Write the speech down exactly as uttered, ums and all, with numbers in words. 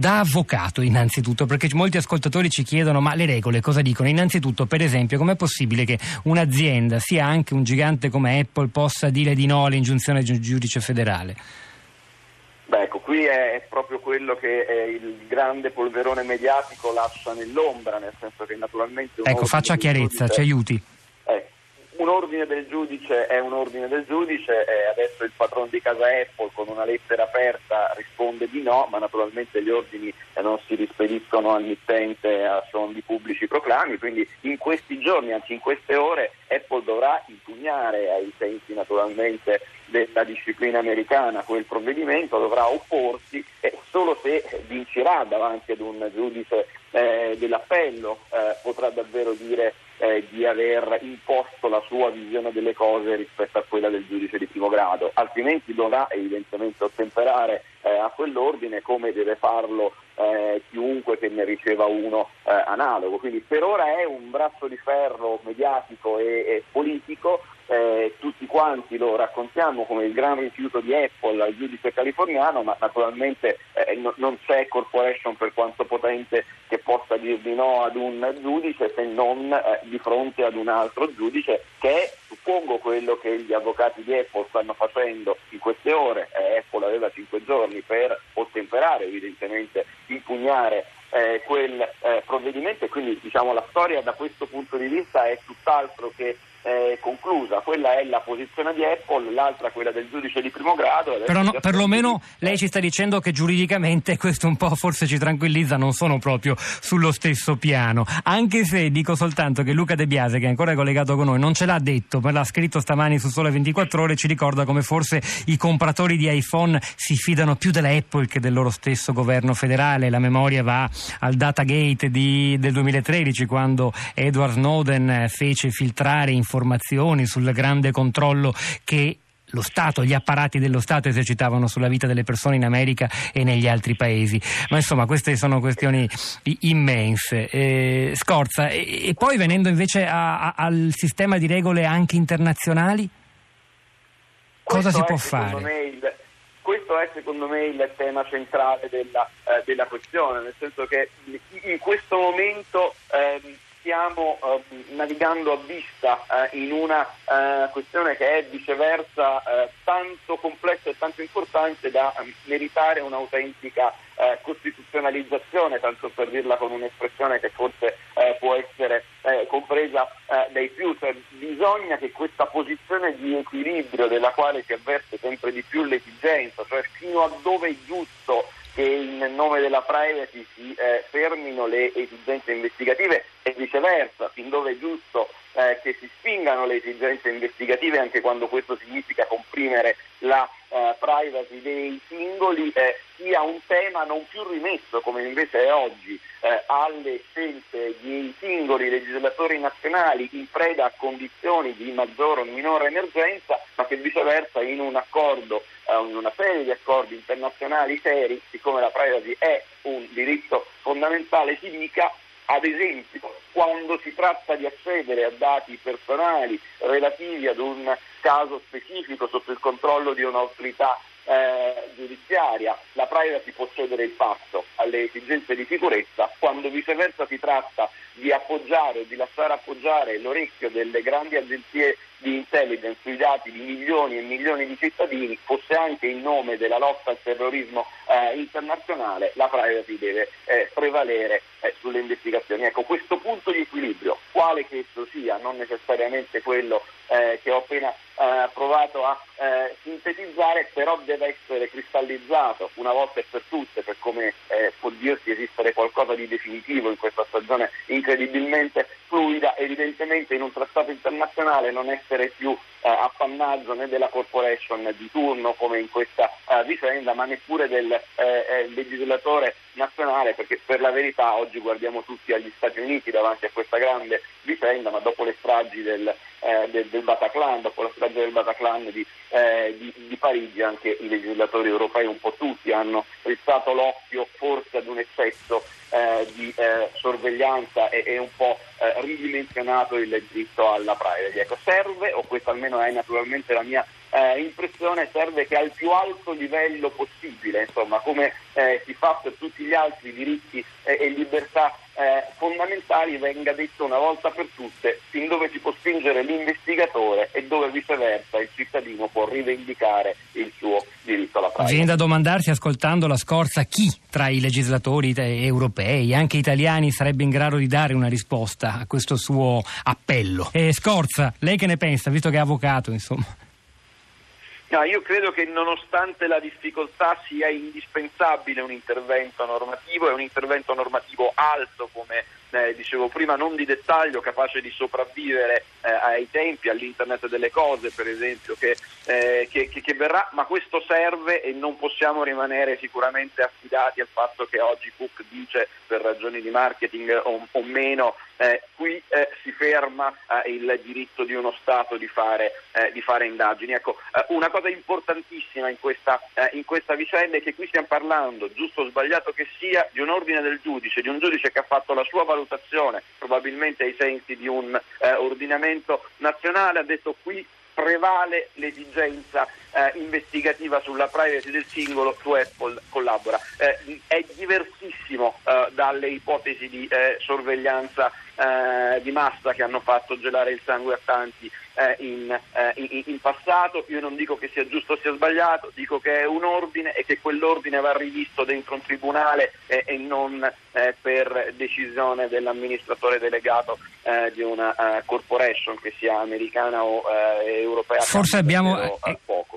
Da avvocato innanzitutto, perché molti ascoltatori ci chiedono ma le regole cosa dicono? Innanzitutto, per esempio, com'è possibile che un'azienda, sia anche un gigante come Apple, possa dire di no all'ingiunzione di un giudice federale? Beh, ecco, qui è proprio quello che eh, il grande polverone mediatico lascia nell'ombra, nel senso che naturalmente... Ecco, faccia chiarezza, giudice, ci aiuti. Eh, un ordine del giudice è un ordine del giudice, eh, adesso il patrono di casa Apple con una lettera aperta risponde di no, ma naturalmente gli ordini eh, non si rispediscono all'emittente, a suon di pubblici proclami, quindi in questi giorni, anzi in queste ore, Apple dovrà impugnare ai sensi naturalmente della disciplina americana quel provvedimento, dovrà opporsi e solo se vincerà davanti ad un giudice eh, dell'appello eh, potrà davvero dire eh, di aver imposto la sua visione delle cose rispetto a quella del giudice di primo grado, altrimenti dovrà evidentemente ottemperare eh, a quell'ordine, come deve farlo eh, chiunque che ne riceva uno eh, analogo. Quindi per ora è un braccio di ferro mediatico e, e politico. Eh, tutti quanti lo raccontiamo come il gran rifiuto di Apple al giudice californiano, ma naturalmente eh, no, non c'è corporation, per quanto potente, che possa dir di no ad un giudice se non eh, di fronte ad un altro giudice, che è, suppongo, quello che gli avvocati di Apple stanno facendo in queste ore. eh, Apple aveva cinque giorni per ottemperare, evidentemente impugnare Eh, quel eh, provvedimento, e quindi diciamo la storia da questo punto di vista è tutt'altro che eh, conclusa. Quella è la posizione di Apple, l'altra quella del giudice di primo grado. Però no, perlomeno lei ci sta dicendo che giuridicamente questo un po' forse ci tranquillizza, non sono proprio sullo stesso piano, anche se dico soltanto che Luca De Biase, che ancora è collegato con noi, non ce l'ha detto ma l'ha scritto stamani su Sole ventiquattro Ore, ci ricorda come forse i compratori di iPhone si fidano più della Apple che del loro stesso governo federale. La memoria va al Datagate di, del duemilatredici, quando Edward Snowden fece filtrare informazioni sul grande controllo che lo Stato, gli apparati dello Stato esercitavano sulla vita delle persone in America e negli altri paesi. Ma insomma, queste sono questioni immense. Eh, Scorza, e, e poi venendo invece a, a, al sistema di regole anche internazionali, cosa si può fare? Questo è secondo me il tema centrale della, eh, della questione, nel senso che in questo momento eh, stiamo eh, navigando a vista eh, in una eh, questione che è viceversa eh, tanto complessa e tanto importante da eh, meritare un'autentica eh, costituzionalizzazione, tanto per dirla con un'espressione che forse eh, può essere eh, compresa eh, dai più. Cioè, bisogna che questa posizione di equilibrio della quale si avverte sempre di più l'esigenza, cioè fino a dove è giusto che in nome della privacy si eh, fermino le esigenze investigative e viceversa, fin dove è giusto eh, che si spingano le esigenze investigative anche quando questo significa comprimere la eh, privacy dei singoli, eh, sia un tema non più rimesso, come invece è oggi, eh, alle scelte dei singoli legislatori nazionali in preda a condizioni di maggiore o minore emergenza, ma che viceversa in un accordo, eh, in una serie di accordi internazionali seri, siccome la privacy è un diritto fondamentale, si dica, ad esempio, quando si tratta di accedere a dati personali relativi ad un caso specifico sotto il controllo di un'autorità eh, giudiziaria, la privacy può cedere il passo alle esigenze di sicurezza, quando viceversa si tratta di appoggiare o di lasciare appoggiare l'orecchio delle grandi agenzie di intelligence sui dati di milioni e milioni di cittadini, fosse anche in nome della lotta al terrorismo eh, internazionale, la privacy deve eh, prevalere eh, sulle investigazioni. Ecco, questo punto di equilibrio, quale che esso sia, non necessariamente quello eh, che ho appena eh, provato a eh, sintetizzare, però deve essere cristallizzato una volta e per tutte, per come eh, può dirsi esistere qualcosa di definitivo in questa stagione incredibilmente fluida, evidentemente in un trattato internazionale, non essere più eh, appannaggio né della corporation di turno come in questa eh, vicenda, ma neppure del eh, eh, legislatore nazionale, perché per la verità oggi guardiamo tutti agli Stati Uniti davanti a questa grande vicenda, ma dopo le stragi del, eh, del, del Bataclan, dopo la strage del Bataclan di, eh, di, di Parigi, anche i legislatori europei, un po' tutti, hanno rizzato l'occhio forse ad un eccesso eh, di eh, sorveglianza e, e un po' eh, ridimensionato il diritto alla privacy. Ecco, serve, o questa almeno è naturalmente la mia eh, impressione serve che al più alto livello possibile, insomma, come eh, si fa per tutti gli altri diritti eh, e libertà eh, fondamentali, venga detto una volta per tutte fin dove si può spingere l'investigatore e dove viceversa il cittadino può rivendicare il suo diritto alla privacy. Viene da domandarsi, ascoltando la Scorza, chi tra i legislatori europei, anche italiani, sarebbe in grado di dare una risposta a questo suo appello. E Scorza, lei che ne pensa, visto che è avvocato, insomma? No, io credo che nonostante la difficoltà sia indispensabile un intervento normativo, e un intervento normativo alto, come eh, dicevo prima, non di dettaglio, capace di sopravvivere eh, ai tempi, all'internet delle cose, per esempio, che, eh, che, che, che verrà, ma questo serve e non possiamo rimanere sicuramente affidati al fatto che oggi Cook dice, per ragioni di marketing o, o meno, Eh, qui eh, si ferma eh, il diritto di uno Stato di fare, eh, di fare indagini. Ecco, eh, una cosa importantissima in questa, eh, in questa vicenda è che qui stiamo parlando, giusto o sbagliato che sia, di un ordine del giudice, di un giudice che ha fatto la sua valutazione, probabilmente ai sensi di un eh, ordinamento nazionale, ha detto qui prevale l'esigenza eh, investigativa sulla privacy del singolo, su Apple collabora. Eh, è diversissimo eh, dalle ipotesi di eh, sorveglianza eh, di massa che hanno fatto gelare il sangue a tanti eh, in, eh, in, in passato. Io non dico che sia giusto o sia sbagliato, dico che è un ordine e che quell'ordine va rivisto dentro un tribunale eh, e non eh, per decisione dell'amministratore delegato eh, di una eh, corporation, che sia americana o eh, europea. Forse abbiamo... Eh,